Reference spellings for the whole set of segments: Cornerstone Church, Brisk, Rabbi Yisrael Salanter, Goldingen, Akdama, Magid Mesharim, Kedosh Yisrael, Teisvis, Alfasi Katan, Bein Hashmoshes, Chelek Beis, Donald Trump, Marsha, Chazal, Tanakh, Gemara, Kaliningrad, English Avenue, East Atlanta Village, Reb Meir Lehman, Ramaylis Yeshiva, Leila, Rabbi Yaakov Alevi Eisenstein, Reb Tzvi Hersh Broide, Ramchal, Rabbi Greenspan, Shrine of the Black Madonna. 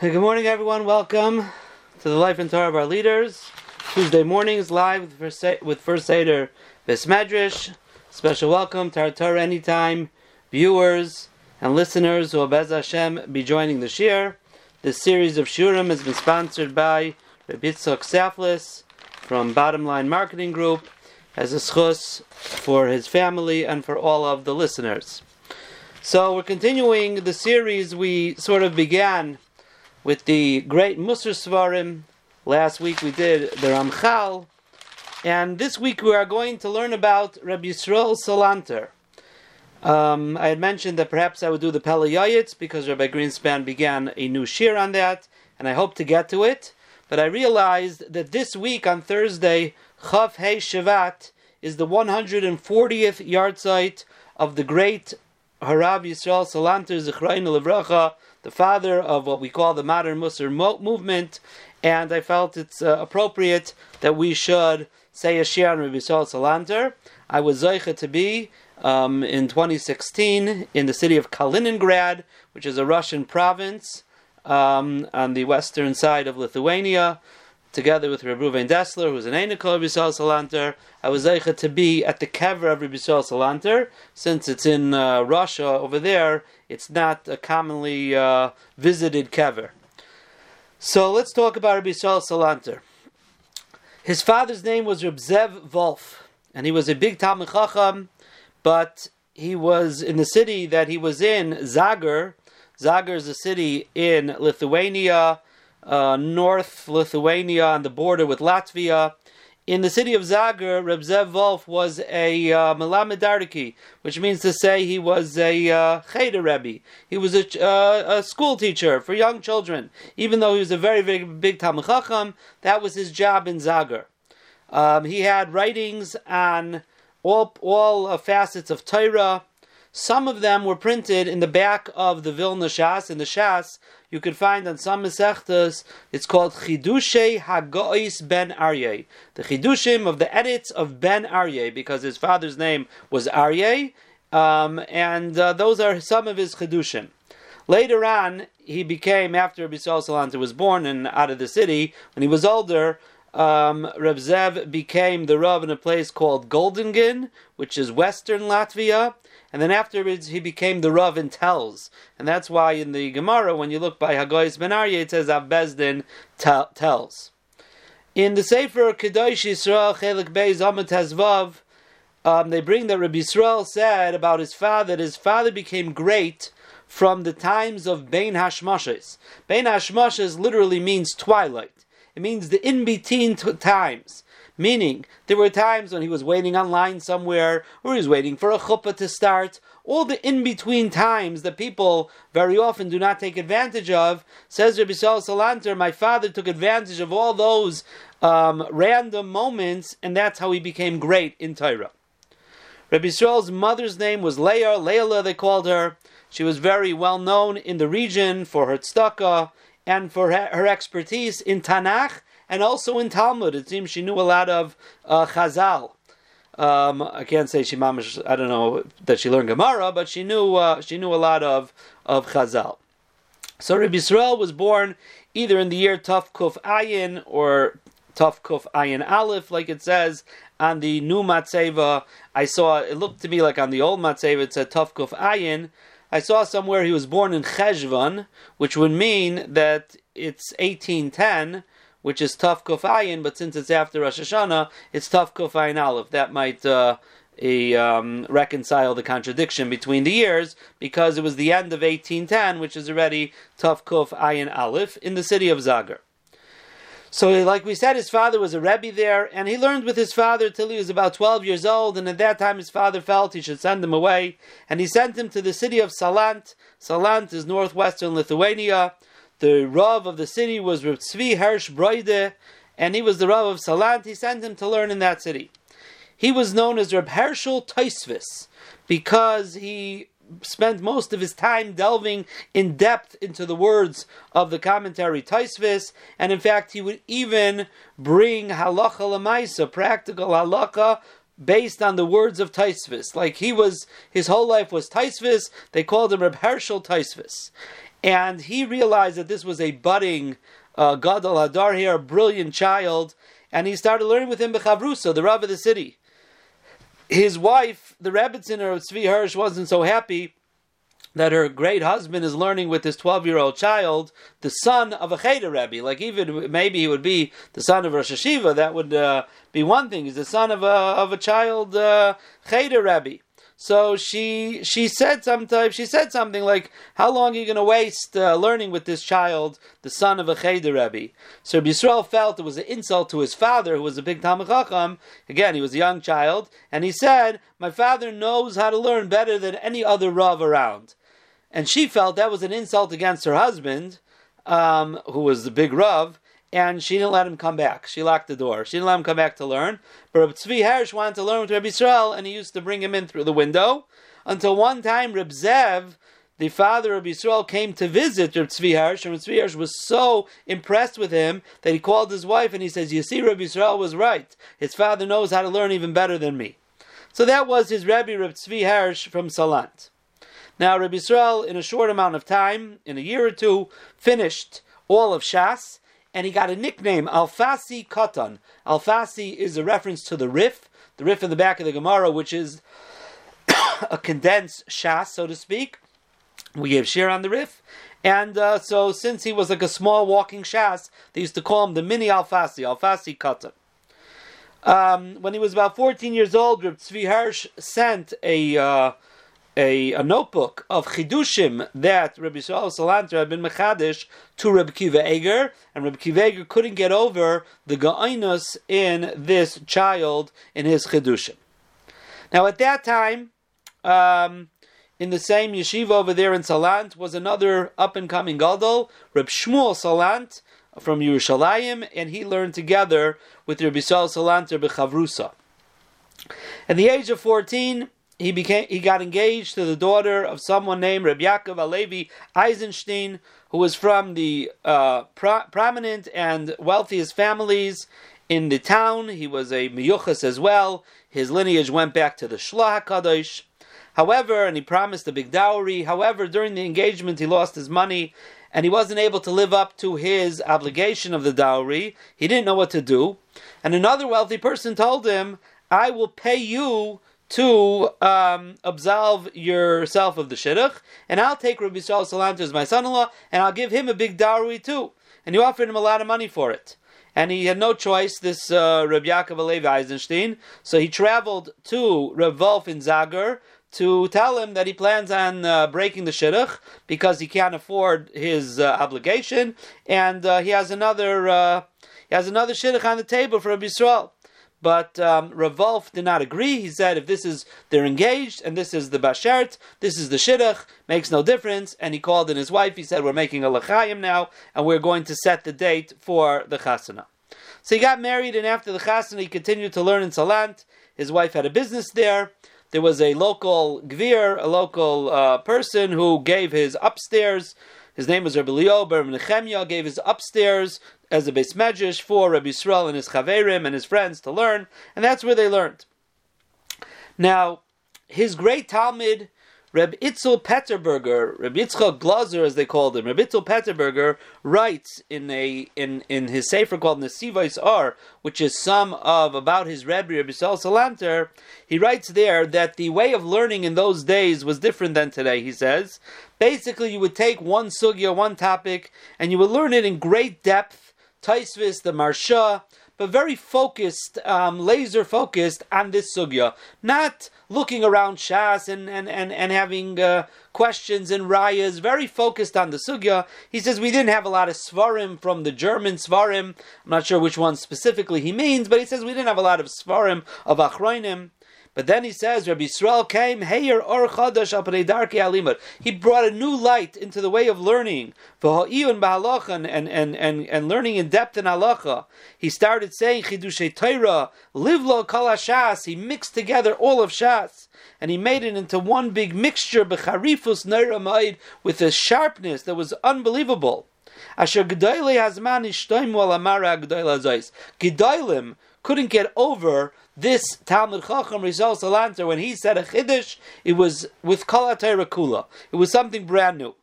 Hey, good morning everyone, welcome to the Life and Torah of our leaders. Tuesday mornings live with First Seder Besmedrish. Special welcome to our Torah Anytime viewers and listeners who will Bez Hashem be joining this year. This series of Shurim has been sponsored by Reb Yitzchok Saflis from Bottom Line Marketing Group as a schus for his family and for all of the listeners. So we're continuing the series we sort of began with the great Musar Svarim. Last week we did the Ramchal, and this week we are going to learn about Rabbi Yisrael Salanter. I had mentioned that perhaps I would do the Pele Yoetz because Rabbi Greenspan began a new shir on that, and I hope to get to it. But I realized that this week on Thursday, Chof Hei Shevat is the 140th yahrzeit of the great Rabbi Yisrael Salanter Zichrono Livracha, the father of what we call the modern Musar movement, and I felt it's appropriate that we should say a shir on Rabbi Yisrael Salanter. I was Zoicha to be in 2016 in the city of Kaliningrad, which is a Russian province on the western side of Lithuania, together with Reb Reuven Dessler, who's an Einekol Rabbi Yisrael Salanter. I was Zeicha to be at the kever of Rabbi Yisrael Salanter. Since it's in Russia, over there, it's not a commonly visited kever. So let's talk about Rabbi Yisrael Salanter. His father's name was Reb Zev Wolf, and he was a big Talmid Chacham, but he was in the city that he was in, Zagar. Zagar is a city in Lithuania, North Lithuania, on the border with Latvia. In the city of Zagar, Reb Zev Wolf was a Melamed Darki, which means to say he was a Cheder Rebbe. He was a school teacher for young children. Even though he was a very, very big Talmid Chacham, that was his job in Zagar. He had writings on all facets of Torah. Some of them were printed in the back of the Vilna Shas. In the Shas, you could find on some Masechtas, it's called Chidushei Hagois Ben Aryei. The Chidushim of the edits of Ben Aryei, because his father's name was Aryei, and those are some of his Chidushim. Later on, he became, after Rabbi Yisrael Salanter was born and out of the city, when he was older, Reb Zev became the Rav in a place called Goldingen, which is western Latvia. And then afterwards, he became the Rav in Telz. And that's why in the Gemara, when you look by Hagois Ben Aryei, it says, Avbezdin Telz. In the Sefer Kedosh Yisrael, Chelek Beis, Amud Hazvav, they bring that Rabbi Yisrael said about his father, that his father became great from the times of Bein Hashmoshes. Bein Hashmoshes literally means twilight. It means the in-between times. Meaning, there were times when he was waiting online somewhere, or he was waiting for a chuppah to start. All the in-between times that people very often do not take advantage of, says Rabbi Yisrael Salanter, my father took advantage of all those random moments, and that's how he became great in Torah. Rabbi Yisrael's mother's name was Leah, Leila they called her. She was very well known in the region for her tzedakah and for her expertise in Tanakh, and also in Talmud. It seems she knew a lot of Chazal. I can't say she mamish, I don't know that she learned Gemara, but she knew a lot of Chazal. So Rabbi Yisrael was born either in the year Taf Kuf Ayin or Taf Kuf Ayin Aleph, like it says on the new Matzeva. I saw, it looked to me like on the old Matzeva it said Taf Kuf Ayin. I saw somewhere he was born in Cheshvan, which would mean that it's 1810, which is Taf Kuf Ayin, but since it's after Rosh Hashanah, it's Taf Kuf Ayin Aleph. That might reconcile the contradiction between the years, because it was the end of 1810, which is already Taf Kuf Ayin Aleph, in the city of Zagar. So, like we said, his father was a Rebbe there, and he learned with his father till he was about 12 years old, and at that time his father felt he should send him away, and he sent him to the city of Salant. Salant is northwestern Lithuania. The Rav of the city was Reb Tzvi Hersh Broide, and he was the Rav of Salant. He sent him to learn in that city. He was known as Reb Hershel Teisvis because he spent most of his time delving in depth into the words of the commentary Teisvis, and in fact he would even bring halacha lemaisa, practical halacha, based on the words of Teisvis. Like his whole life was Teisvis. They called him Reb Hershel Teisvis. And he realized that this was a budding Gadol Hadar here, a brilliant child, and he started learning with him Bechavruso, the Rav of the city. His wife, the Rebbetzin of Tzvi Hersh, wasn't so happy that her great husband is learning with this 12-year-old child, the son of a Cheder Rebbe. Like, even maybe he would be the son of Rosh Hashiva, that would be one thing. He's the son of a child Cheder Rebbe. So she said something like, how long are you going to waste learning with this child, the son of a Cheder Rebbe? So Reb Yisrael felt it was an insult to his father, who was a big Talmid Chacham. Again, he was a young child, and he said, my father knows how to learn better than any other Rav around. And she felt that was an insult against her husband, who was the big Rav, and she didn't let him come back. She locked the door. She didn't let him come back to learn. But Reb Tzvi Hersh wanted to learn with Reb Yisrael, and he used to bring him in through the window. Until one time, Reb Zev, the father of Yisrael, came to visit Reb Tzvi Hersh, and Reb Tzvi Hersh was so impressed with him that he called his wife and he says, you see, Reb Yisrael was right. His father knows how to learn even better than me. So that was his Rebbe, Reb Tzvi Hersh from Salant. Now, Reb Yisrael, in a short amount of time, in a year or two, finished all of Shas, and he got a nickname, Alfasi Katan. Alfasi is a reference to the Rif in the back of the Gemara, which is a condensed Shas, so to speak. We gave shir on the Rif. And so since he was like a small walking Shas, they used to call him the mini Alfasi, Alfasi Katan. When he was about 14 years old, Reb Tzvi Hersh sent a notebook of Chidushim that Rabbi Yisrael Salanter had been Mechadish to Rabbi Akiva Eiger, and Rabbi Akiva Eiger couldn't get over the Ga'inus in this child, in his Chidushim. Now at that time, in the same yeshiva over there in Salant, was another up-and-coming Gadol, Reb Shmuel Solanter from Yerushalayim, and he learned together with Rabbi Yisrael Salanter B'chavrusa. At the age of 14, he got engaged to the daughter of someone named Rabbi Yaakov Alevi Eisenstein, who was from the prominent and wealthiest families in the town. He was a miyuchas as well. His lineage went back to the Shloch HaKadosh. However, and he promised a big dowry. However, during the engagement, he lost his money, and he wasn't able to live up to his obligation of the dowry. He didn't know what to do. And another wealthy person told him, I will pay you to absolve yourself of the shidduch, and I'll take Rabbi Yisrael Salanter as my son-in-law, and I'll give him a big dowry too. And he offered him a lot of money for it. And he had no choice, this Rabbi Yaakov Alevi Eisenstein, so he traveled to Reb Wolf in Zagar to tell him that he plans on breaking the shidduch because he can't afford his obligation, and he has another shidduch on the table for Rabbi Yisrael. But Reb Wolf did not agree. He said, if this is, they're engaged, and this is the bashert, this is the shidduch, makes no difference. And he called in his wife. He said, we're making a l'chaim now, and we're going to set the date for the chasana. So he got married, and after the chasana, he continued to learn in Salant. His wife had a business there. There was a local gvir, a local person who gave his upstairs. His name was Rabbi Leo Bar Nechemia, gave his upstairs as a beis medrash for Rabbi Yisrael and his chaverim and his friends to learn, and that's where they learned. Now, his great Talmid, Reb Itzele Peterburger, Reb Yitzchak Glazer, as they called him, Reb Itzele Peterburger, writes in his sefer called the Sivas R, which is some of about his Rebbe, Reb Yisrael Salanter. He writes there that the way of learning in those days was different than today, he says. Basically, you would take one sugya, one topic, and you would learn it in great depth, Teisvis, the Marsha, but very focused, laser-focused on this sugya. Not looking around Shas and having questions and rayas, very focused on the sugya. He says we didn't have a lot of svarim from the German svarim. I'm not sure which one specifically he means, but he says we didn't have a lot of svarim of achronim. But then he says, Rabbi Yisrael came, Heyer Or Chadash Al Pnei Darkei Halimud. He brought a new light into the way of learning, V'ha'iyun b'halacha, and learning in depth in halacha. He started saying Chidushei Torah, Livlo Kol HaShas. He mixed together all of Shas, and he made it into one big mixture, B'charifus Neira Ma'id, with a sharpness that was unbelievable. Asher G'dayle Hazman Ishtoimu Al Amara G'dayle Hazois. G'daylim couldn't get over this Talmid Chacham Rizal Salanter. When he said a Chiddush, it was with Kol HaTorah Kula. It was something brand new.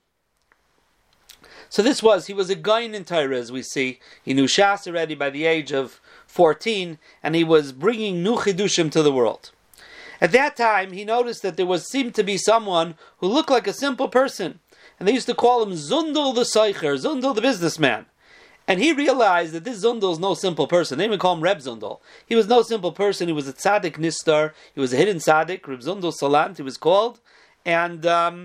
So this was, he was a Goyin in Torah, as we see. He knew Shas already by the age of 14, and he was bringing new Chidushim to the world. At that time, he noticed that there seemed to be someone who looked like a simple person, and they used to call him Zundel the Seicher, Zundel the businessman. And he realized that this Zundel is no simple person. They even call him Reb Zundel. He was no simple person. He was a tzaddik nistar. He was a hidden tzaddik. Reb Zundel Salant, he was called. And I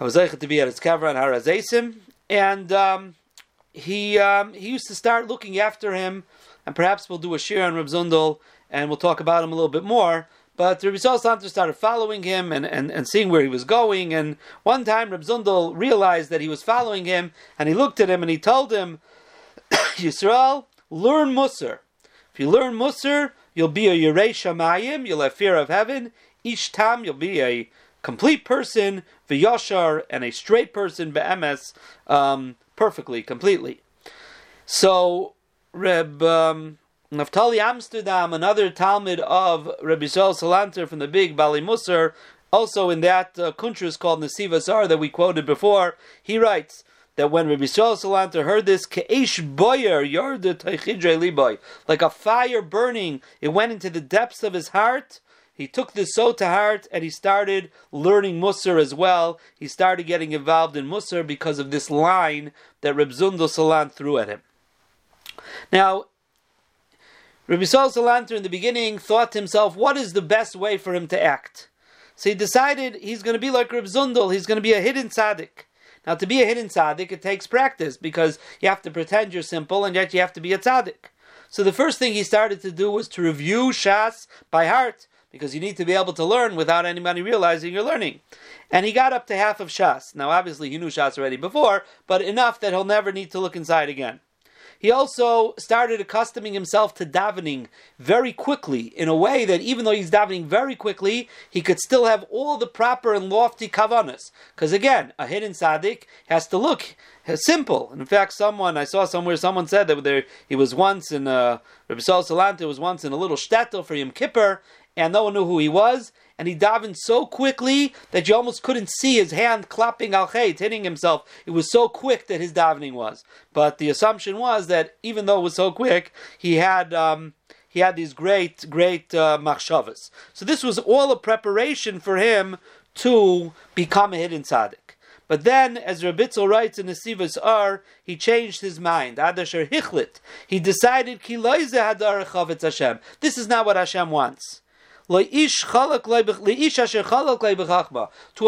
was to be at his kavran harazesim. And he used to start looking after him. And perhaps we'll do a shir on Reb Zundel, and we'll talk about him a little bit more. But Rabbi Yisrael Salanter started following him and seeing where he was going. And one time, Reb Zundel realized that he was following him, and he looked at him and he told him, "Yisrael, learn Musar. If you learn Musar, you'll be a Yirei Shamayim. You'll have fear of heaven. Ish tam, you'll be a complete person, v'yashar, and a straight person, be'emes, perfectly, completely." So Reb Naftali Amsterdam, another Talmud of Rabbi Yisrael Salanter from the big Bali Musar, also in that country is called the Sivas R that we quoted before, he writes that when Rabbi Yisrael Salanter heard this, K'esh boyer yardet hechidrei liboy, like a fire burning, it went into the depths of his heart. He took this so to heart, and he started learning Musar as well. He started getting involved in Musar because of this line that Reb Zundel Salant threw at him. Now, Rabbi Yisrael Salanter in the beginning thought to himself, what is the best way for him to act? So he decided he's going to be like Reb Zundel. He's going to be a hidden tzaddik. Now, to be a hidden tzaddik, it takes practice, because you have to pretend you're simple, and yet you have to be a tzaddik. So the first thing he started to do was to review Shas by heart, because you need to be able to learn without anybody realizing you're learning. And he got up to half of Shas. Now, obviously, he knew Shas already before, but enough that he'll never need to look inside again. He also started accustoming himself to davening very quickly, in a way that even though he's davening very quickly, he could still have all the proper and lofty kavanas. Because again, a hidden tzaddik has to look simple. And in fact, I saw someone said that he was once in, Rabbi Yisrael Salanter was once in a little shtetl for Yom Kippur, and no one knew who he was, and he davened so quickly that you almost couldn't see his hand clapping al-chait, hitting himself. It was so quick that his davening was. But the assumption was that even though it was so quick, he had these great machshavas. So this was all a preparation for him to become a hidden tzaddik. But then, as Reb Itzele writes in the Sivas R, he changed his mind. Adasher hichlit. He decided, Ki loize hadar chavetz Hashem. This is not what Hashem wants. To a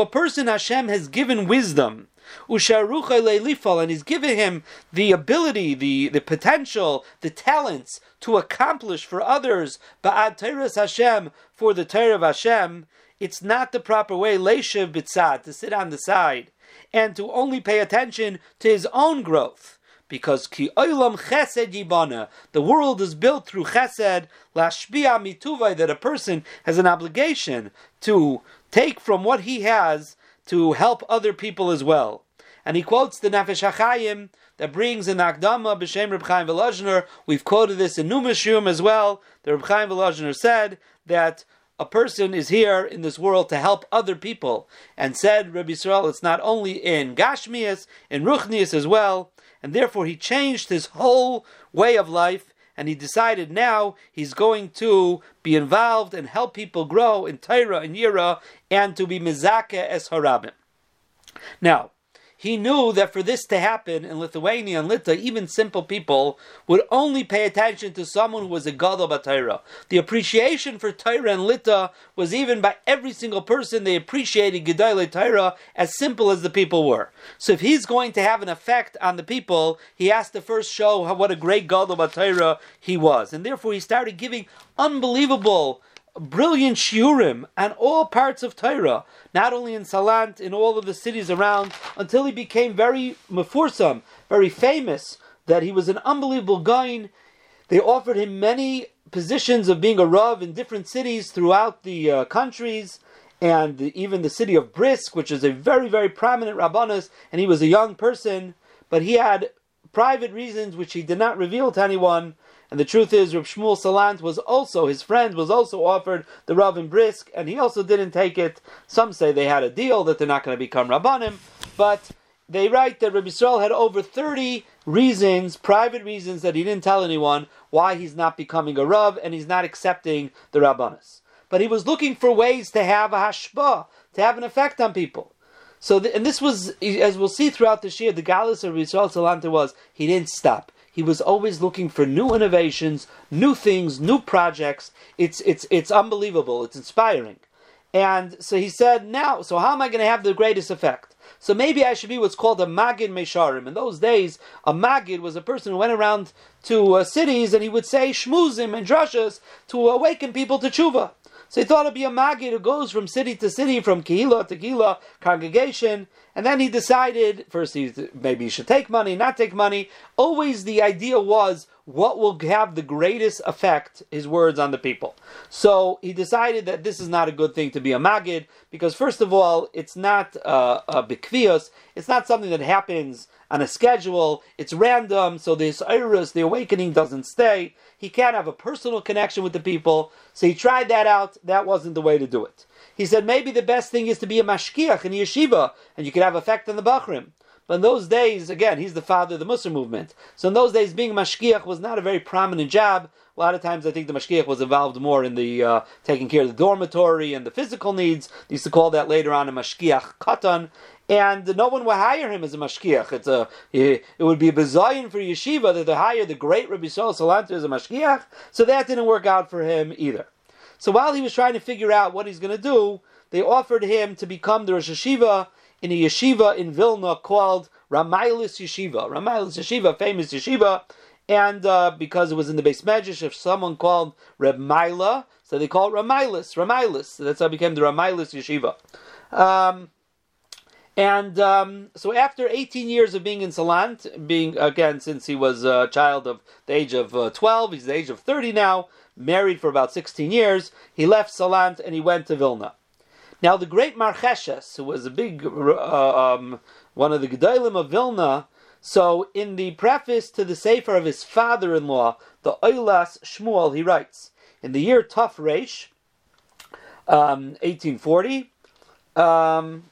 person Hashem has given wisdom, and He's given him the ability, the potential, the talents to accomplish for others, ba'ad teiras Hashem, for the Torah of Hashem. It's not the proper way, leishiv b'tzad, to sit on the side, and to only pay attention to his own growth. Because ki olam chesed yibana, the world is built through chesed, lashbia mituvai, that a person has an obligation to take from what he has to help other people as well. And he quotes the Nefesh HaChaim that brings in Akdama b'shem Reb Chaim Velazhner. We've quoted this in Numashum as well. The Reb Chaim Velazhner said that a person is here in this world to help other people, and said Rabbi Yisrael, it's not only in Gashmias, in Ruchnias as well. And therefore he changed his whole way of life, and he decided now he's going to be involved and help people grow in Torah and Yira, and to be Mizakeh es Harabim. Now, he knew that for this to happen in Lithuania and Lita, even simple people would only pay attention to someone who was a gadol b'Torah. The appreciation for Torah and Lita was even by every single person. They appreciated Gedolei Torah, as simple as the people were. So if he's going to have an effect on the people, he has to first show what a great gadol b'Torah he was. And therefore he started giving unbelievable, brilliant shiurim on all parts of Torah, not only in Salant, in all of the cities around, until he became very mefursam, very famous, that he was an unbelievable gain. They offered him many positions of being a rav in different cities throughout the countries, and even the city of Brisk, which is a very, very prominent rabbanus, and he was a young person, but he had private reasons which he did not reveal to anyone. And the truth is, Reb Shmuel Solanter was also, his friend was also offered the Rav in Brisk, and he also didn't take it. Some say they had a deal that they're not going to become Rabbanim, but they write that Rabbi Yisrael had over 30 reasons, private reasons, that he didn't tell anyone why he's not becoming a Rav and he's not accepting the Rabbanas. But he was looking for ways to have a hashpah, to have an effect on people. So, and this was, as we'll see throughout the Shia, the galus of Rabbi Yisrael Salanter was, he didn't stop. He was always looking for new innovations, new things, new projects. It's unbelievable. It's inspiring. And so he said, now, so how am I going to have the greatest effect? So maybe I should be what's called a Magid Mesharim. In those days, a Magid was a person who went around to cities and he would say shmuzim and drashas to awaken people to tshuva. So he thought it'd be a Magid who goes from city to city, from Kehila to Kehila, congregation. And then he decided, first maybe he should take money, not take money. Always the idea was, what will have the greatest effect, his words, on the people. So he decided that this is not a good thing to be a Magid, because first of all, it's not a Bikvios, it's not something that happens on a schedule, it's random, so this Iris, the awakening, doesn't stay. He can't have a personal connection with the people, so he tried that out. That wasn't the way to do it. He said maybe the best thing is to be a Mashkiach in Yeshiva, and you could have effect on the Bachrim. But in those days, again, he's the father of the Muslim movement. So in those days, being a mashkiach was not a very prominent job. A lot of times, I think the mashkiach was involved more in the taking care of the dormitory and the physical needs. They used to call that later on a Mashkiach Katan. And no one would hire him as a mashkiach. It would be a bazillion for yeshiva that they hire the great Rabbi Yisrael Salanter as a mashkiach. So that didn't work out for him either. So while he was trying to figure out what he's going to do, they offered him to become the Rosh Yeshiva in a yeshiva in Vilna called Ramaylis Yeshiva. Ramailis Yeshiva, famous yeshiva, and because it was in the Beis Medrash, if someone called Reb Maila, so they called Ramailis. So that's how it became the Ramailis Yeshiva. So after 18 years of being in Salant, being, again, since he was a child of the age of 12, he's the age of 30 now, married for about 16 years, he left Salant and he went to Vilna. Now the great Marcheshes, who was a big one of the Gedolim of Vilna, so in the preface to the Sefer of his father-in-law, the Oilas Shmuel, he writes, in the year Taf Reish, 1840, Dorach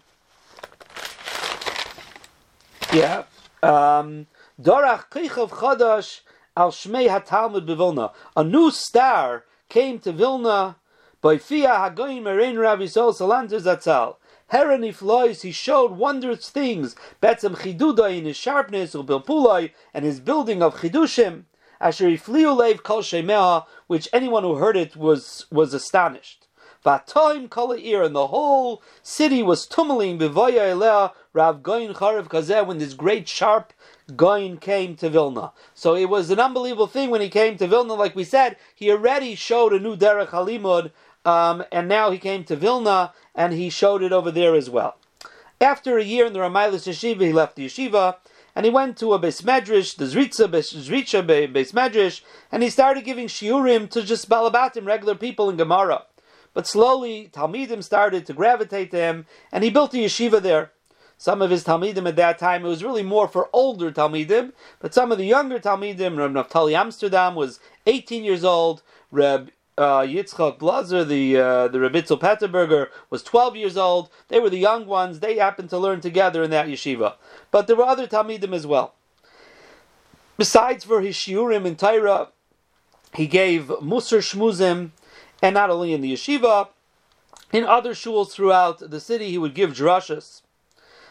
Kichov Chadash al Shmei HaTalmud beVilna, a new star came to Vilna. By Fia Hagoin Merein Rabbi Yisrael Salanter Zatzal, Herani Flois, he showed wondrous things. Betzem Chidudai in his sharpness, Ubilpulai, and his building of Chidushim, Asher Ifliulev Kol Shemeha, which anyone who heard it was astonished. Vatoim Kalair, and the whole city was tumbling Bivoya Elea, Rav Goin Charev Kazeh, when this great sharp Goin came to Vilna. So it was an unbelievable thing when he came to Vilna. Like we said, he already showed a new Derech Halimud. And now he came to Vilna, and he showed it over there as well. After a year in the Ramailis Yeshiva, he left the yeshiva, and he went to a Beis Medrash, the Zritza Beis Medrash, and he started giving shiurim to just Balabatim, regular people in Gemara. But slowly, Talmidim started to gravitate to him, and he built a yeshiva there. Some of his Talmidim at that time, it was really more for older Talmidim, but some of the younger Talmidim, Reb Naftali Amsterdam was 18 years old, Reb Yitzchak Blazer, the Reb Itzele Peterburger, was 12 years old. They were the young ones. They happened to learn together in that yeshiva. But there were other Talmidim as well. Besides for his shiurim in Torah, he gave Musar Shmuzim, and not only in the yeshiva, in other shuls throughout the city, he would give drashas.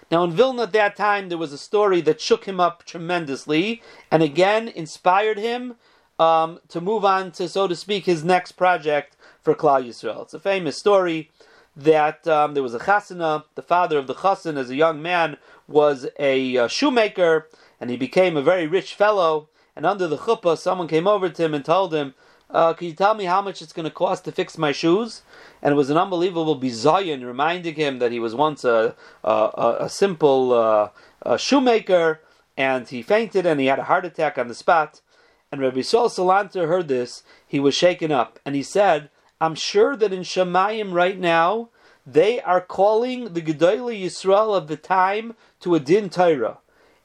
Now in Vilna at that time, there was a story that shook him up tremendously, and again inspired him to move on to, so to speak, his next project for Klal Yisrael. It's a famous story that there was a chasana. The father of the chasan, as a young man, was a shoemaker, and he became a very rich fellow. And under the chuppah, someone came over to him and told him, can you tell me how much it's going to cost to fix my shoes? And it was an unbelievable bizayon reminding him that he was once a simple shoemaker, and he fainted and he had a heart attack on the spot. And Rabbi Yisrael Salanter heard this, he was shaken up. And he said, I'm sure that in Shemayim right now, they are calling the Gedolei Yisrael of the time to a Din Torah.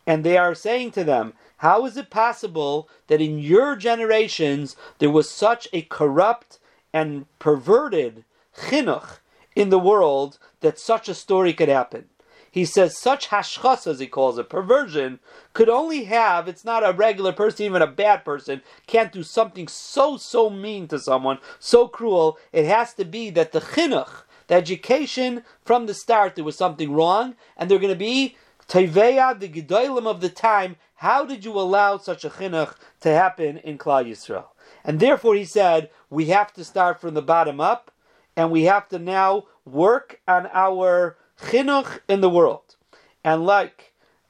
And they are saying to them, how is it possible that in your generations, there was such a corrupt and perverted chinuch in the world that such a story could happen? He says such hashchas, as he calls it, perversion, could only have, it's not a regular person, even a bad person, can't do something so mean to someone, so cruel. It has to be that the chinuch, the education from the start, there was something wrong, and they're going to be Teiveya, the Gedolim of the time. How did you allow such a chinuch to happen in Klal Yisrael? And therefore he said, we have to start from the bottom up, and we have to now work on our chinuch in the world. And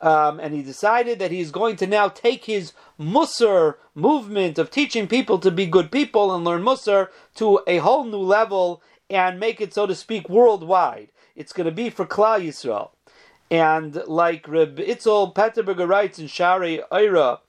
and he decided that he's going to now take his Musar movement of teaching people to be good people and learn Musar to a whole new level and make it, so to speak, worldwide. It's going to be for Klal Yisrael. And like Reb Itzele Peterburger writes in Shari Eira,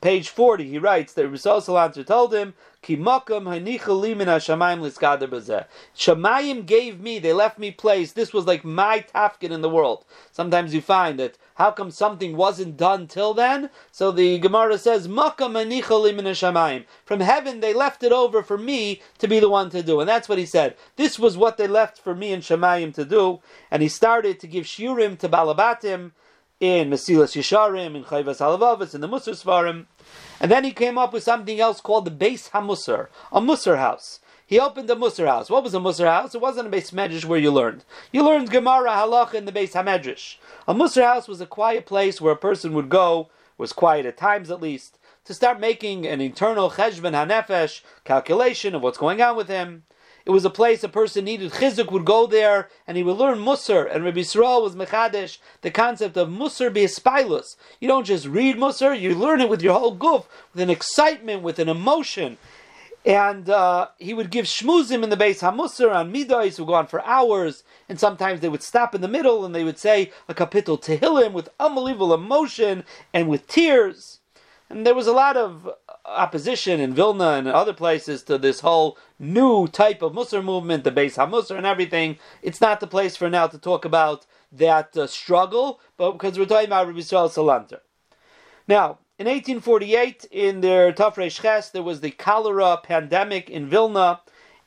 page 40, he writes that Reb Yisrael Salanter told him, Ki makom hanicha li min hashamayim liskader b'zeh. Shamayim gave me, they left me place. This was like my tafkin in the world. Sometimes you find that how come something wasn't done till then? So the Gemara says, makom hanicha li min hashamayim. From heaven they left it over for me to be the one to do. And that's what he said. This was what they left for me and Shamayim to do. And he started to give shiurim to Balabatim, in Mesilas Yesharim, in Chayvas Halavavis, in the Musar Svarim. And then he came up with something else called the Beis HaMusar, a Musar house. He opened a Musar house. What was a Musar house? It wasn't a Beis Medrash where you learned. You learned Gemara, Halacha in the Beis HaMedrash. A Musar house was a quiet place where a person would go, was quiet at times at least, to start making an internal Cheshvan HaNefesh, calculation of what's going on with him. It was a place a person needed chizuk would go there, and he would learn Musar. And Rabbi Yisrael was mechadesh the concept of Musar b'espilus. You don't just read Musar; you learn it with your whole guf, with an excitement, with an emotion. And he would give shmuzim in the Beis HaMusar on midos, who would go on for hours, and sometimes they would stop in the middle and they would say a kapitel tehillim with unbelievable emotion and with tears. And there was a lot of opposition in Vilna and other places to this whole new type of Musar movement, the Beis HaMusar and everything. It's not the place for now to talk about that struggle, but because we're talking about Rabbi Yisrael Salanter. Now, in 1848, in their Tav Reish Ches, there was the cholera pandemic in Vilna,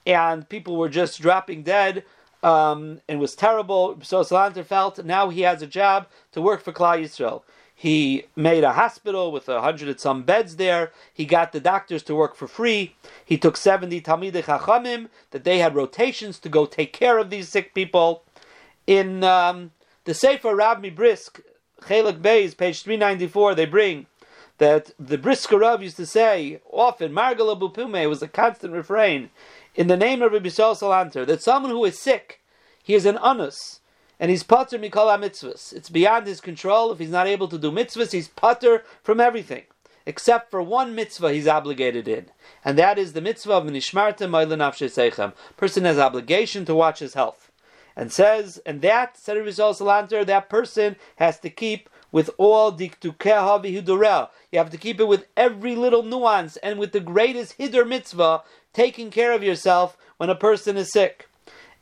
and people were just dropping dead. And it was terrible. So Salanter felt now he has a job to work for Klal Yisrael. He made a hospital with 100 and some beds there. He got the doctors to work for free. He took 70 Talmidei Chachamim, that they had rotations to go take care of these sick people. In the Sefer Rav Brisk, Chelek Beis, page 394, they bring that the Brisk Rav used to say often, Margala Bupume, was a constant refrain, in the name of Rabbi Yisrael Salanter, that someone who is sick, he is an anus, and he's pater mikol mitzvahs. It's beyond his control. If he's not able to do mitzvahs, he's pater from everything, except for one mitzvah he's obligated in. And that is the mitzvah of Nishmartem Oile Nafshei Seichem. Person has obligation to watch his health. And says, and that, said Reb Yisrael Salanter, that person has to keep with all diktukei ha'vihidurel. You have to keep it with every little nuance and with the greatest hidur mitzvah, taking care of yourself when a person is sick.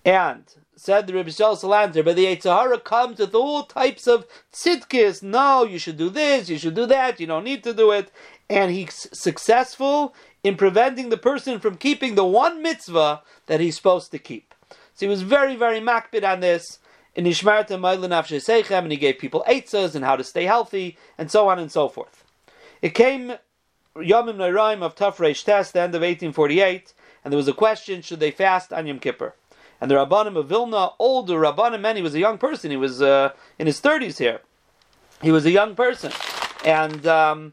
And said the Reb Yisrael Salanter, but the Yetzer Hara comes with all types of tzidkis. No, you should do this, you should do that, you don't need to do it. And he's successful in preventing the person from keeping the one mitzvah that he's supposed to keep. So he was very, very makbid on this. In Nishmarta Ma'ila Nafshei Seichem, and he gave people eitzahs and how to stay healthy, and so on and so forth. It came Yomim Noiraim of Tav Reish Tes, the end of 1848, and there was a question, should they fast on Yom Kippur? And the Rabbanim of Vilna, older Rabbanim, and he was a young person. He was in his 30s here. He was a young person. And they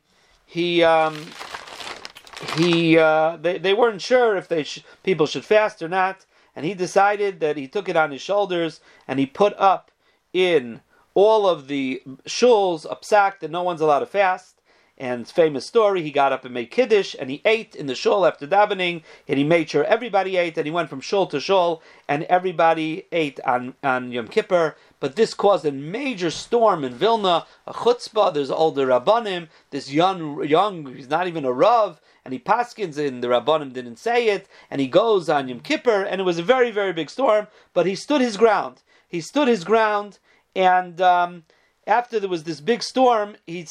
weren't sure if they people should fast or not. And he decided that he took it on his shoulders and he put up in all of the shuls, a psak, that no one's allowed to fast. And famous story, he got up and made kiddush, and he ate in the shul after davening, and he made sure everybody ate, and he went from shul to shul, and everybody ate on Yom Kippur. But this caused a major storm in Vilna, a chutzpah. There's older rabbanim, this young, he's not even a rav, and he paskins, and the rabbanim didn't say it, and he goes on Yom Kippur, and it was a very, very big storm, but he stood his ground. He stood his ground, and after there was this big storm, he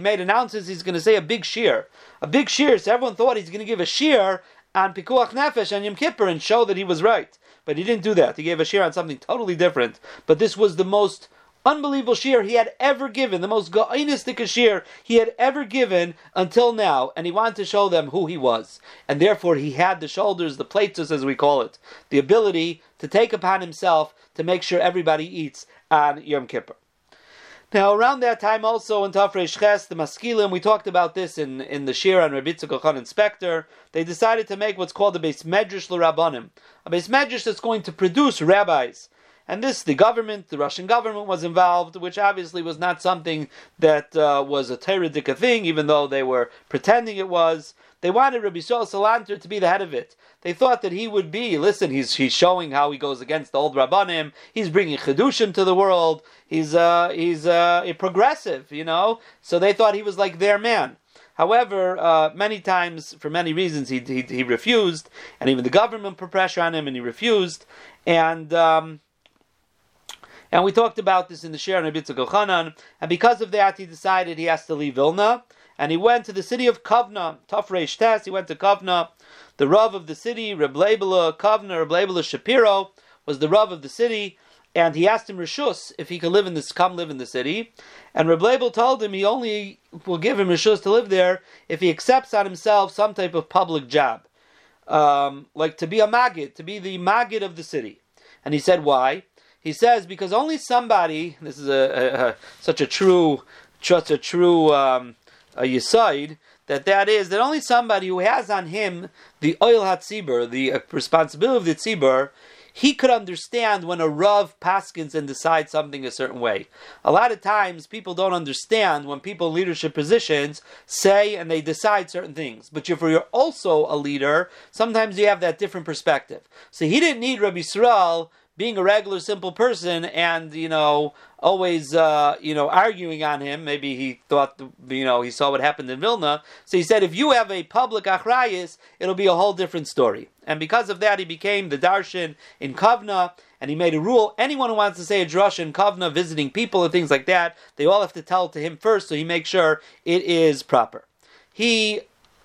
made announcements, he's going to say a big shir. A big shir, so everyone thought he's going to give a shir on Pikuach Nefesh and Yom Kippur and show that he was right. But he didn't do that. He gave a shir on something totally different. But this was the most unbelievable shir he had ever given, the most ga'inistic shir he had ever given until now, and he wanted to show them who he was. And therefore he had the shoulders, the pleitus as we call it, the ability to take upon himself to make sure everybody eats on Yom Kippur. Now, around that time also in Tav Reish Ches, the Maskilim, we talked about this in the Shir on Reb Yitzchak Khan Inspector, they decided to make what's called a Beis Medrash L'Rabbanim, a Beis Medrash that's going to produce rabbis. And this, the government, the Russian government was involved, which obviously was not something that was a Teredika thing, even though they were pretending it was. They wanted Rabbi Yisrael Salanter to be the head of it. They thought that he would be, listen, he's showing how he goes against the old Rabbanim, he's bringing Chidushim to the world, he's a progressive, you know? So they thought he was like their man. However, many times, for many reasons, he refused, and even the government put pressure on him, and he refused, and we talked about this in the Shir on Reb Yitzchak Elchanan, and because of that, he decided he has to leave Vilna, and he went to the city of Kovna, Tav Reish Tes, he went to Kovna. The Rav of the city, Reb Leibela Kovna, Reb Leibela Shapiro, was the Rav of the city, and he asked him Rishus if he could come live in the city, and Reb Leibel told him he only will give him Rishus to live there if he accepts on himself some type of public job, like to be a Maggid, to be the Maggid of the city. And he said, why? He says, because only somebody, this is such a true yisaid, that only somebody who has on him the oil hatzibur, the responsibility of the tzibur, he could understand when a Rav paskins and decides something a certain way. A lot of times people don't understand when people in leadership positions say and they decide certain things. But if you're also a leader, sometimes you have that different perspective. So he didn't need Rabbi Yisrael being a regular, simple person and, always, arguing on him. Maybe he thought, he saw what happened in Vilna. So he said, if you have a public achrayus, it'll be a whole different story. And because of that, he became the darshan in Kovna, and he made a rule. Anyone who wants to say a drush in Kovna, visiting people and things like that, they all have to tell to him first, so he makes sure it is proper. He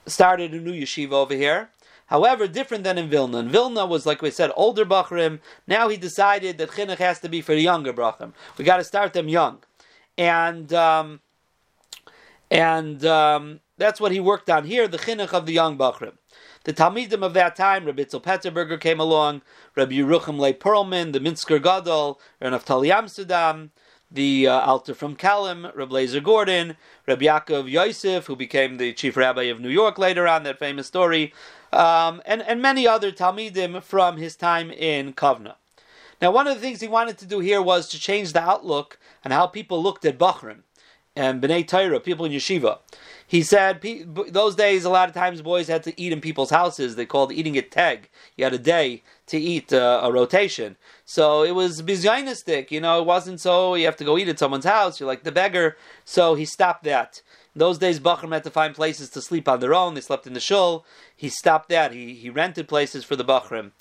started a new yeshiva over here. However, different than in Vilna. In Vilna was, like we said, older bachrim. Now he decided that chinuch has to be for the younger bachrim. We got to start them young, and that's what he worked on here: the chinuch of the young bachrim. The talmidim of that time, Reb Itzele Peterburger came along, Rabbi Yeruchim Le Perlman, the Minsker Gadol, Naftali Amsterdam, the Alter from Kalim, Reb Lazer Gordon, Rabbi Yaakov Yosef, who became the chief rabbi of New York later on, that famous story. And many other Talmidim from his time in Kovna. Now, one of the things he wanted to do here was to change the outlook on how people looked at Bachrim and B'nai Torah, people in Yeshiva. He said, those days, a lot of times boys had to eat in people's houses. They called eating it teg. You had a day to eat a rotation. So it was bizyonistic, it wasn't so you have to go eat at someone's house. You're like the beggar. So he stopped that. In those days, Bachrim had to find places to sleep on their own. They slept in the shul. He stopped that. He rented places for the Bachrim.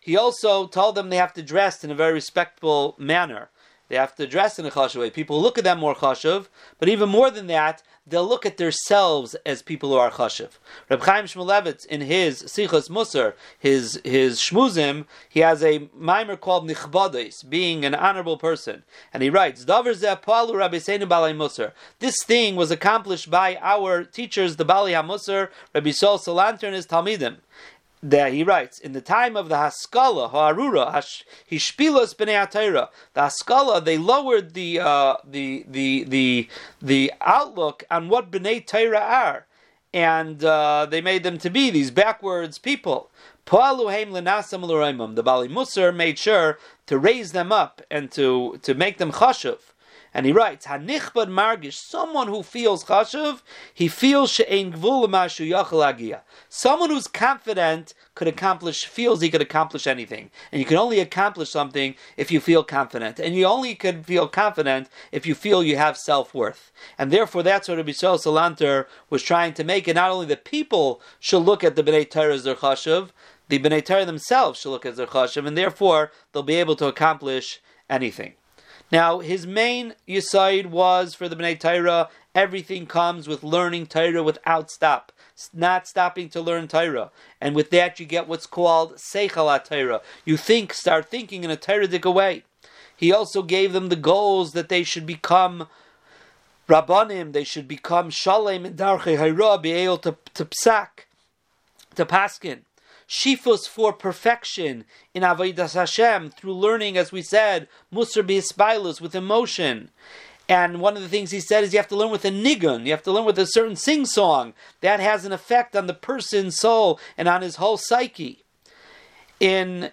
He also told them they have to dress in a very respectable manner. They have to dress in a chashuv way. People look at them more chashuv, but even more than that, they'll look at themselves as people who are chashuv. Reb Chaim Shmulevitz, in his Sichas Musar, his Shmuzim, he has a mimer called Nichbodis, being an honorable person. And he writes, Davar zeh palu rabbeinu balei Musar. This thing was accomplished by our teachers, the Balei HaMusar, Rabbi Yisrael Salanter and his Talmidim. There he writes, in the time of the Haskalah, Ha'arura, Hishpilos B'nei HaTorah, the Haskalah, they lowered the outlook on what B'nei Torah are, and they made them to be these backwards people. Pa'aluhem l'nasam l'roimim, the Balei Musar made sure to raise them up and to make them chashuv. And he writes, Hanichbad Margish, someone who feels chashuv, he feels she'ein gvul l'mashu yachol agia. Someone who's confident feels he could accomplish anything. And you can only accomplish something if you feel confident. And you only could feel confident if you feel you have self-worth. And therefore, that's what Rabbi Yisrael Salanter was trying to make. And not only the people should look at the B'nai Torah as their chashuv, the B'nai Torah themselves should look as their chashuv, and therefore, they'll be able to accomplish anything. Now, his main yisaid was for the B'nai Torah, everything comes with learning Torah without stop. not stopping to learn Torah. And with that you get what's called Seichel HaTorah. You think, start thinking in a Toradic way. He also gave them the goals that they should become Rabbanim, they should become Shalem and Darchei Hara, be able to psak, to paskin. Shifus for perfection in Avodas Hashem through learning, as we said, Musar B'Hispilus, with emotion. And one of the things he said is you have to learn with a nigun, you have to learn with a certain sing-song. That has an effect on the person's soul and on his whole psyche. In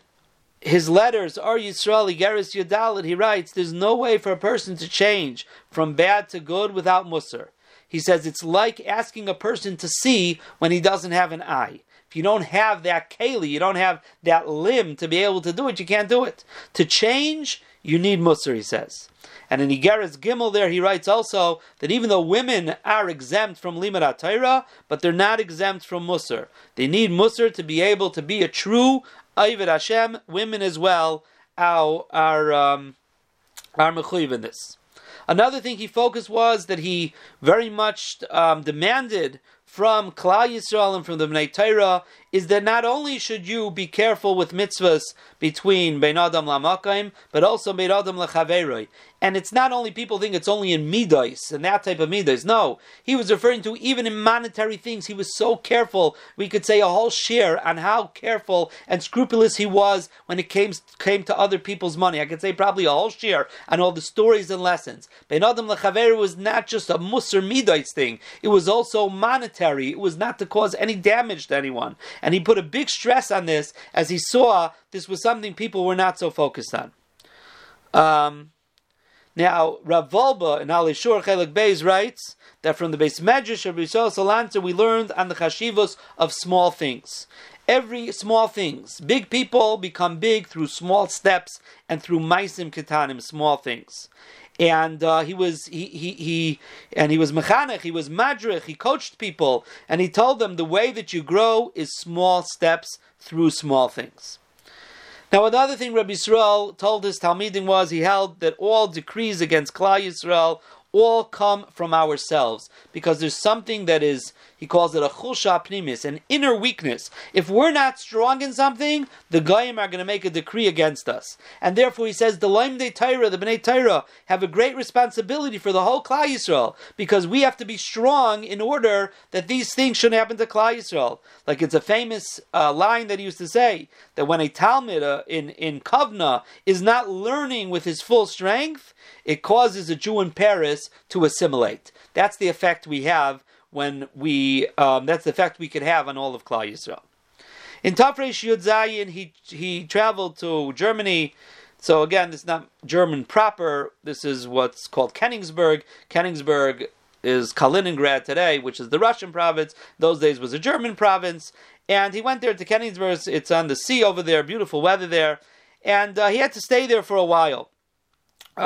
his letters, Ar Yisrael, Igeres Yadalit, he writes, there's no way for a person to change from bad to good without Musar. He says it's like asking a person to see when he doesn't have an eye. You don't have that keli, you don't have that limb to be able to do it, you can't do it. To change, you need Musar, he says. And in Igeres Gimel there, he writes also that even though women are exempt from Limud HaTorah, but they're not exempt from Musar. They need Musar to be able to be a true Ived Hashem. Women as well are mechuyev in this. Another thing he focused was that he very much demanded from Klal Yisrael and from the Bnei Torah is that not only should you be careful with mitzvahs between Bein Adam LaMakim, but also Bein Adam LaChaveroi. And it's not only, people think it's only in midos and that type of midos. No, he was referring to even in monetary things. He was so careful. We could say a whole share on how careful and scrupulous he was when it came to other people's money. I could say probably a whole share on all the stories and lessons. Bein Adam LaChaveroi was not just a Musar midos thing. It was also monetary. It was not to cause any damage to anyone. And he put a big stress on this as he saw this was something people were not so focused on. Now, Rav Volba in Alei Shur Chelek Beis writes that from the Beis Medrash of Rabbi Yisrael Salanter we learned on the chashivos of small things. Every small things. Big people become big through small steps and through maisim ketanim, small things. And he was mechanech, he was madrich, he coached people, and he told them the way that you grow is small steps through small things. Now another thing Rabbi Yisrael told his Talmidim was he held that all decrees against Klal Yisrael all come from ourselves, because there's something that is, he calls it a chulsha pnimis, an inner weakness. If we're not strong in something, the goyim are going to make a decree against us. And therefore he says, the Laimdei Torah, the Bnei Torah, have a great responsibility for the whole Klal Yisrael, because we have to be strong in order that these things shouldn't happen to Klal Yisrael. Like it's a famous line that he used to say, that when a Talmud in Kovna is not learning with his full strength, it causes a Jew in Paris to assimilate. That's the effect we have when we. That's the effect we could have on all of Klal Yisrael. In Tafresh Yud Zayin, he traveled to Germany. So again, this is not German proper. This is what's called Königsberg. Königsberg is Kaliningrad today, which is the Russian province. Those days was a German province, and he went there to Königsberg. It's on the sea over there. Beautiful weather there, and he had to stay there for a while. He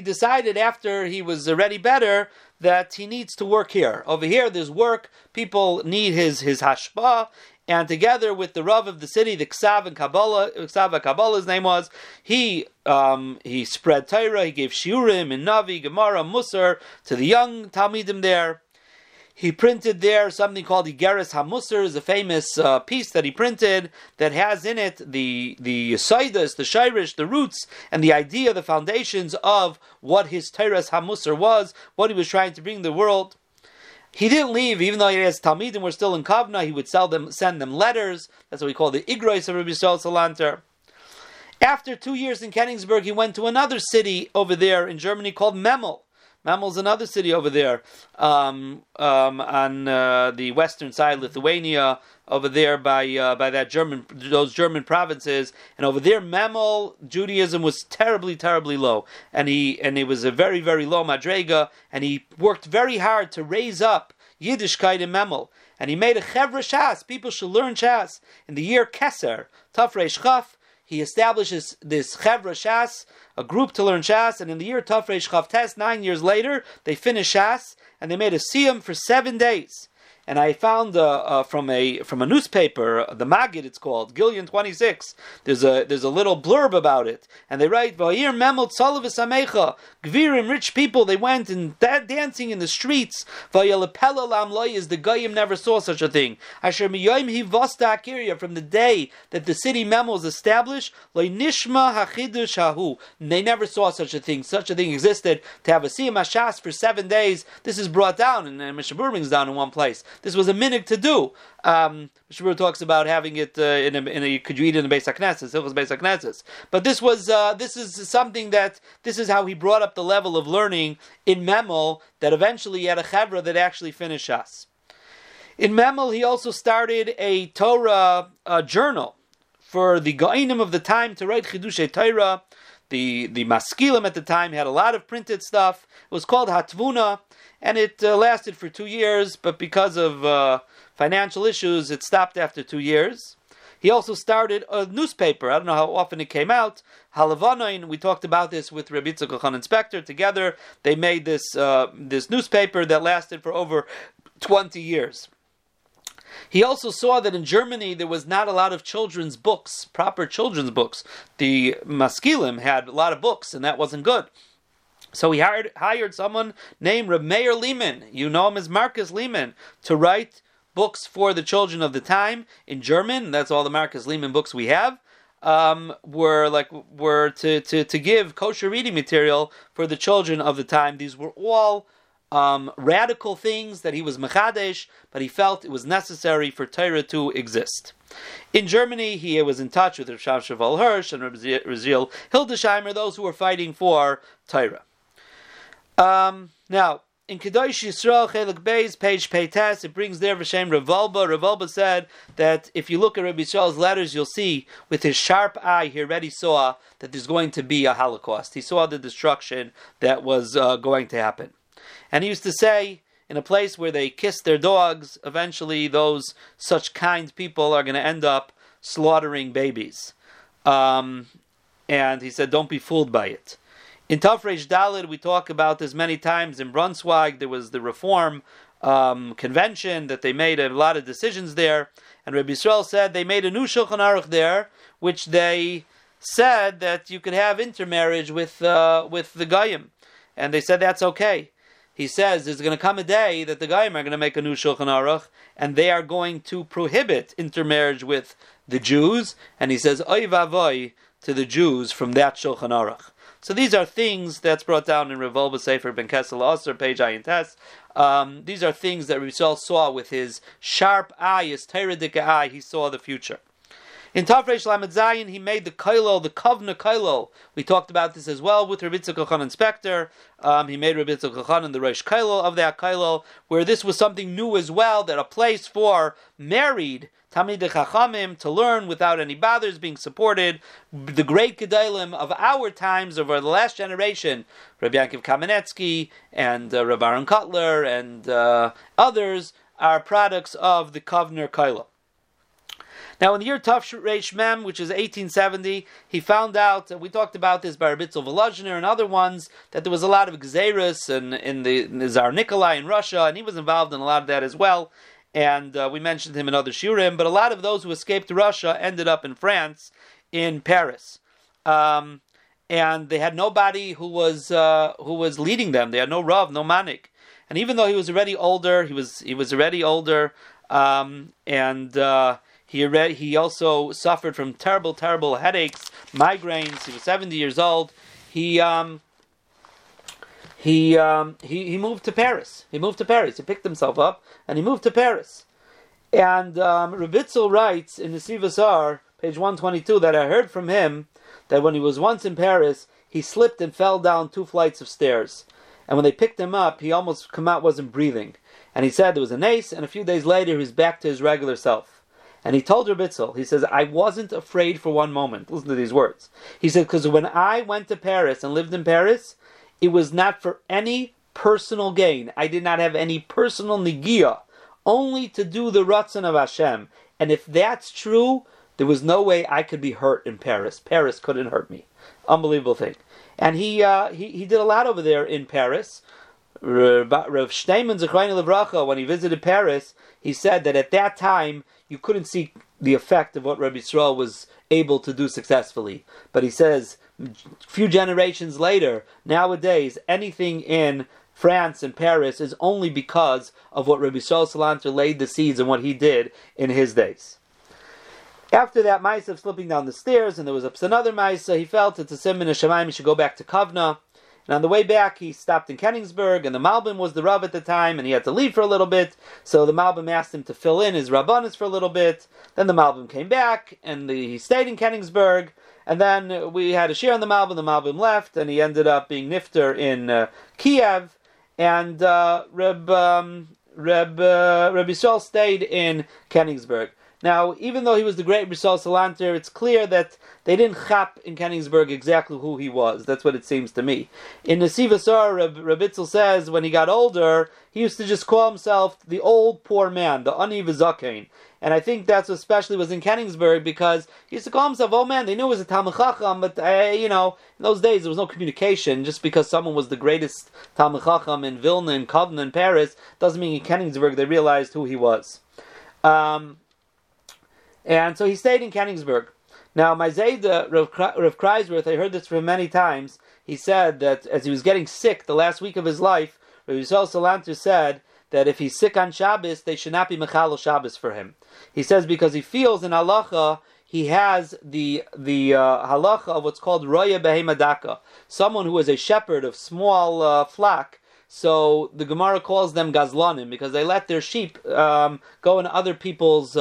decided after he was already better that he needs to work here. Over here, there's work. People need his hashpa. And together with the Rav of the city, the Ksav and Kabbalah, his name was, he spread Torah. He gave shiurim and Navi, Gemara, Musar to the young Talmidim there. He printed there something called Igeres HaMusar, is a famous piece that he printed that has in it the Yesodus, the Shirish, the roots, and the idea, the foundations of what his Teres HaMusar was, what he was trying to bring to the world. He didn't leave, even though he has Talmidim were still in Kovna. He would send them letters. That's what we call the Igrois of Rabbi Yisrael Salanter. After 2 years in Königsberg, he went to another city over there in Germany called Memel. Memel's another city over there on the western side of Lithuania, over there by those German provinces. And over there, Memel, Judaism was terribly, terribly low, and it was a very, very low madrega. And he worked very hard to raise up Yiddishkeit in Memel, and he made a chevra Shas. People should learn Shas. In the year Keser, Taf Reish Chaf, he establishes this Chevra Shas, a group to learn Shas, and in the year Taf Reish Chav Tes, 9 years later, they finished Shas, and they made a siyum for 7 days. And I found from a newspaper, the Magid it's called, Gillian 26. There's a little blurb about it, and they write, "Va'ir memel tzalavis amecha, gvirim, rich people, they went and dancing in the streets. Va'yelepela lamloyis, the goyim never saw such a thing. Asher miyoyim hi vasta akiria, from the day that the city Memel was established, loynishma hachidush hahu, they never saw such a thing. Such a thing existed to have a siyam hashas for 7 days. This is brought down, and Mishabur brings down in one place. This was a minhag to do." Mishabur talks about having it in a could you eat in the Beis HaKnesses, Hilchos Beis HaKnesses. But this was this is how he brought up the level of learning in Memel, that eventually he had a chevra that actually finished us. In Memel, he also started a Torah journal for the Goinim of the time to write Chidushei Torah. The Maskilim at the time had a lot of printed stuff. It was called Hatvuna, and it lasted for 2 years, but because of financial issues, it stopped after 2 years. He also started a newspaper. I don't know how often it came out. Halavanoin, we talked about this with Reb Itzele Peterburger Inspector. Together, they made this newspaper that lasted for over 20 years. He also saw that in Germany there was not a lot of children's books, proper children's books. The Maskilim had a lot of books, and that wasn't good. So he hired someone named Reb Meir Lehman, you know him as Marcus Lehman, to write books for the children of the time in German. That's all the Marcus Lehman books we have. Were to give kosher reading material for the children of the time. These were all radical things that he was mechadesh, but he felt it was necessary for Torah to exist. In Germany, he was in touch with Reb Yisrael Hersh and Reb Zev Hildesheimer, those who were fighting for Torah. Now, in Kedosh Yisrael, Chelek Beis, page Peites, it brings there V'Shem Reb Volba. Reb Volba said that if you look at Reb Yisrael's letters, you'll see with his sharp eye, he already saw that there's going to be a Holocaust. He saw the destruction that was going to happen. And he used to say, in a place where they kiss their dogs, eventually those such kind people are going to end up slaughtering babies. And he said, don't be fooled by it. In Taf Dalid, we talk about this many times. In Brunswick, there was the Reform Convention that they made a lot of decisions there. And Rabbi Yisrael said they made a new Shulchan Aruch there, which they said that you could have intermarriage with the Goyim. And they said that's okay. He says there's going to come a day that the Goyim are going to make a new Shulchan Aruch, and they are going to prohibit intermarriage with the Jews. And he says, oy vavoy to the Jews from that Shulchan Aruch. So these are things that's brought down in Reb Volba Sefer Ben Kessel Asur, page Ayin Tes. These are things that Reb Yisrael saw with his sharp eye, his Teirah eye. He saw the future. In Tafresh Lamed Zayin, he made the Kailol, the Kavna Kailol. We talked about this as well with Reb Itzele Peterburger Inspector. He made Reb Itzele Peterburger the Rosh Kailol of that Kailol, where this was something new as well, that a place for married Tamidei Chachamim to learn without any bothers, being supported. The great Gedolim of our times, over the last generation, Rabbi Yaakov Kamenetsky and Rabbi Aaron Cutler and others, are products of the Kavna Kailol. Now, in the year Tav Reish Mem, which is 1870, he found out, we talked about this by Reb Itzele Velazhner and other ones, that there was a lot of Xeris in the Tsar Nikolai in Russia, and he was involved in a lot of that as well. And we mentioned him in other Shurim, but a lot of those who escaped Russia ended up in France, in Paris. And they had nobody who was leading them. They had no Rav, no Manik. And even though he was already older, he also suffered from terrible, terrible headaches, migraines. He was 70 years old. He moved to Paris. He picked himself up and he moved to Paris. And Reb Itzele writes in the Sivas R, page 122, that I heard from him that when he was once in Paris, he slipped and fell down 2 flights of stairs. And when they picked him up, he almost wasn't breathing. And he said there was an ace, and a few days later he was back to his regular self. And he told Reb Itzele, he says, I wasn't afraid for one moment. Listen to these words. He said, because when I went to Paris and lived in Paris, it was not for any personal gain. I did not have any personal nigiyah, only to do the ratzon of Hashem. And if that's true, there was no way I could be hurt in Paris. Paris couldn't hurt me. Unbelievable thing. And he did a lot over there in Paris. Rav Shneiman Zechreinu Livracha, when he visited Paris, he said that at that time you couldn't see the effect of what Rabbi Yisrael was able to do successfully. But he says, a few generations later, nowadays, anything in France and Paris is only because of what Rabbi Yisrael Salanter laid the seeds and what he did in his days. After that Maisa of slipping down the stairs, and there was another Maisa, he felt it's a sin min Hashemayim, he should go back to Kovna. And on the way back, he stopped in Königsberg, and the Malbim was the Rav at the time, and he had to leave for a little bit, so the Malbim asked him to fill in his Rabbanis for a little bit. Then the Malbim came back, and he stayed in Königsberg, and then we had a shir on the Malbim left, and he ended up being Nifter in Kiev, and Reb Yisrael stayed in Königsberg. Now, even though he was the great Yisrael Salanter, it's clear that they didn't chap in Königsberg exactly who he was. That's what it seems to me. In the Sivas R, Reb Itzele says when he got older, he used to just call himself the old poor man, the Ani V'Zakein. And I think that's what especially was in Königsberg, because he used to call himself, oh man, they knew it was a Talmid Chacham, but in those days there was no communication. Just because someone was the greatest Talmid Chacham in Vilna and Kovna and Paris, doesn't mean in Königsberg they realized who he was. And so he stayed in Königsberg. Now, my Zayda, Rav Kreisworth, I heard this from many times. He said that as he was getting sick the last week of his life, Rav Yisrael Salanter said that if he's sick on Shabbos, they should not be Mechal Shabbos for him. He says because he feels in halacha, he has the halacha of what's called Roya Behema Daka, someone who is a shepherd of small flock. So the Gemara calls them Gazlanim, because they let their sheep go in other people's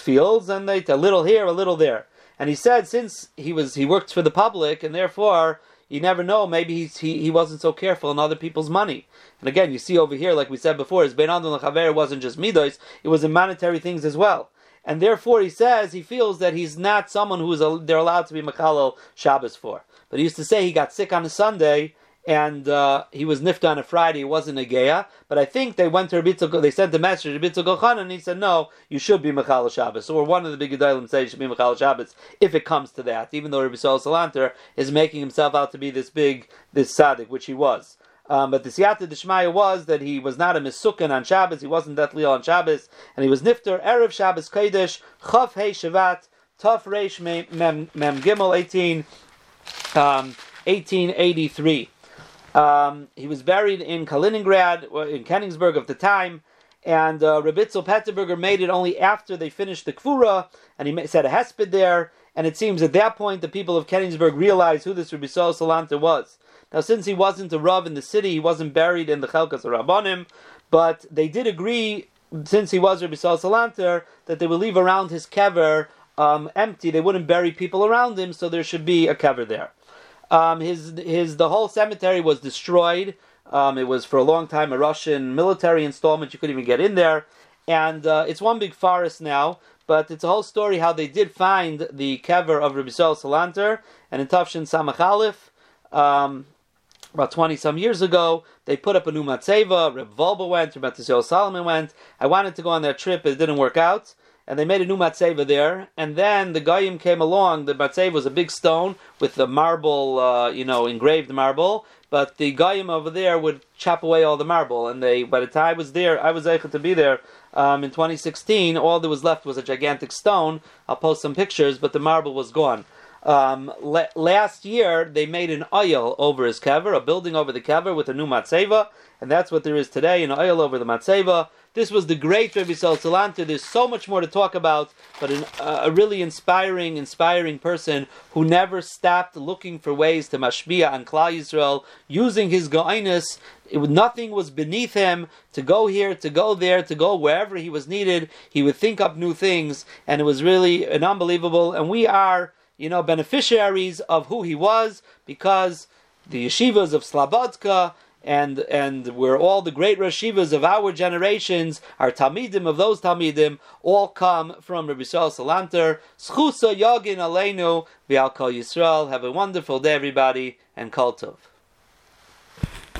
fields, and they a little here, a little there. And he said, since he worked for the public, and therefore you never know, maybe he wasn't so careful in other people's money. And again, you see over here, like we said before, his Beinadon L'Chaver wasn't just midos; it was in monetary things as well. And therefore, he says he feels that he's not someone who they're allowed to be Mechalel Shabbos for. But he used to say he got sick on a Sunday, and he was nifta on a Friday, he wasn't a geya, but I think they went to Reb Itzele, they sent the message to Reb Itzele Gochan, and he said, no, you should be Mechal Shabbos, or one of the big Gedolim said you should be Mechal Shabbos, if it comes to that, even though Rabbi Yisrael Salanter is making himself out to be this tzaddik, which he was. But the siyata d'shmaya was that he was not a Misukin on Shabbos, he wasn't Datliel on Shabbos, and he was nifter Erev Shabbos Kodesh, Chof Hei Shevat, Taf Reish Mem Gimel 1883. He was buried in Kaliningrad, in Königsberg of the time, and Reb Itzele Peterburger made it only after they finished the Kfura, and he said a hesped there, and it seems at that point the people of Königsberg realized who this Reb Yisrael Salanter was. Now, since he wasn't a Rav in the city, he wasn't buried in the Chelkas Rabbanim, but they did agree, since he was Reb Yisrael Salanter, that they would leave around his kever empty, they wouldn't bury people around him, so there should be a kever there. The whole cemetery was destroyed. It was for a long time a Russian military installment. You couldn't even get in there, and it's one big forest now. But it's a whole story how they did find the kever of Reb Yisrael Salanter, and in Tafshin Samach Aleph, about 20 some years ago, they put up a new matzeva. Reb Volba went, Reb Yisrael Solomon went. I wanted to go on that trip, but it didn't work out. And they made a new matzeva there, and then the Goyim came along. The matzeva was a big stone with the marble, engraved marble, but the Goyim over there would chop away all the marble, and by the time I was there, I was able to be there in 2016, all that was left was a gigantic stone. I'll post some pictures, but the marble was gone. Last year, they made an oil over his kever, a building over the kever with a new matzeva, and that's what there is today, an oil over the matzeva. This was the great Rabbi Yisrael Salanter. There's so much more to talk about, but a really inspiring person who never stopped looking for ways to mashpia on Klal Yisrael, using his ga'inus. Nothing was beneath him to go here, to go there, to go wherever he was needed. He would think up new things, and it was really an unbelievable. And we are, beneficiaries of who he was, because the yeshivas of Slobodka, and where all the great Rosh Yeshivas of our generations, our Talmidim of those Talmidim, all come from Rabbi Yisrael Salanter. Zchusa Yogin Aleinu V'al Kol Yisrael. Have a wonderful day, everybody, and Kol Tov.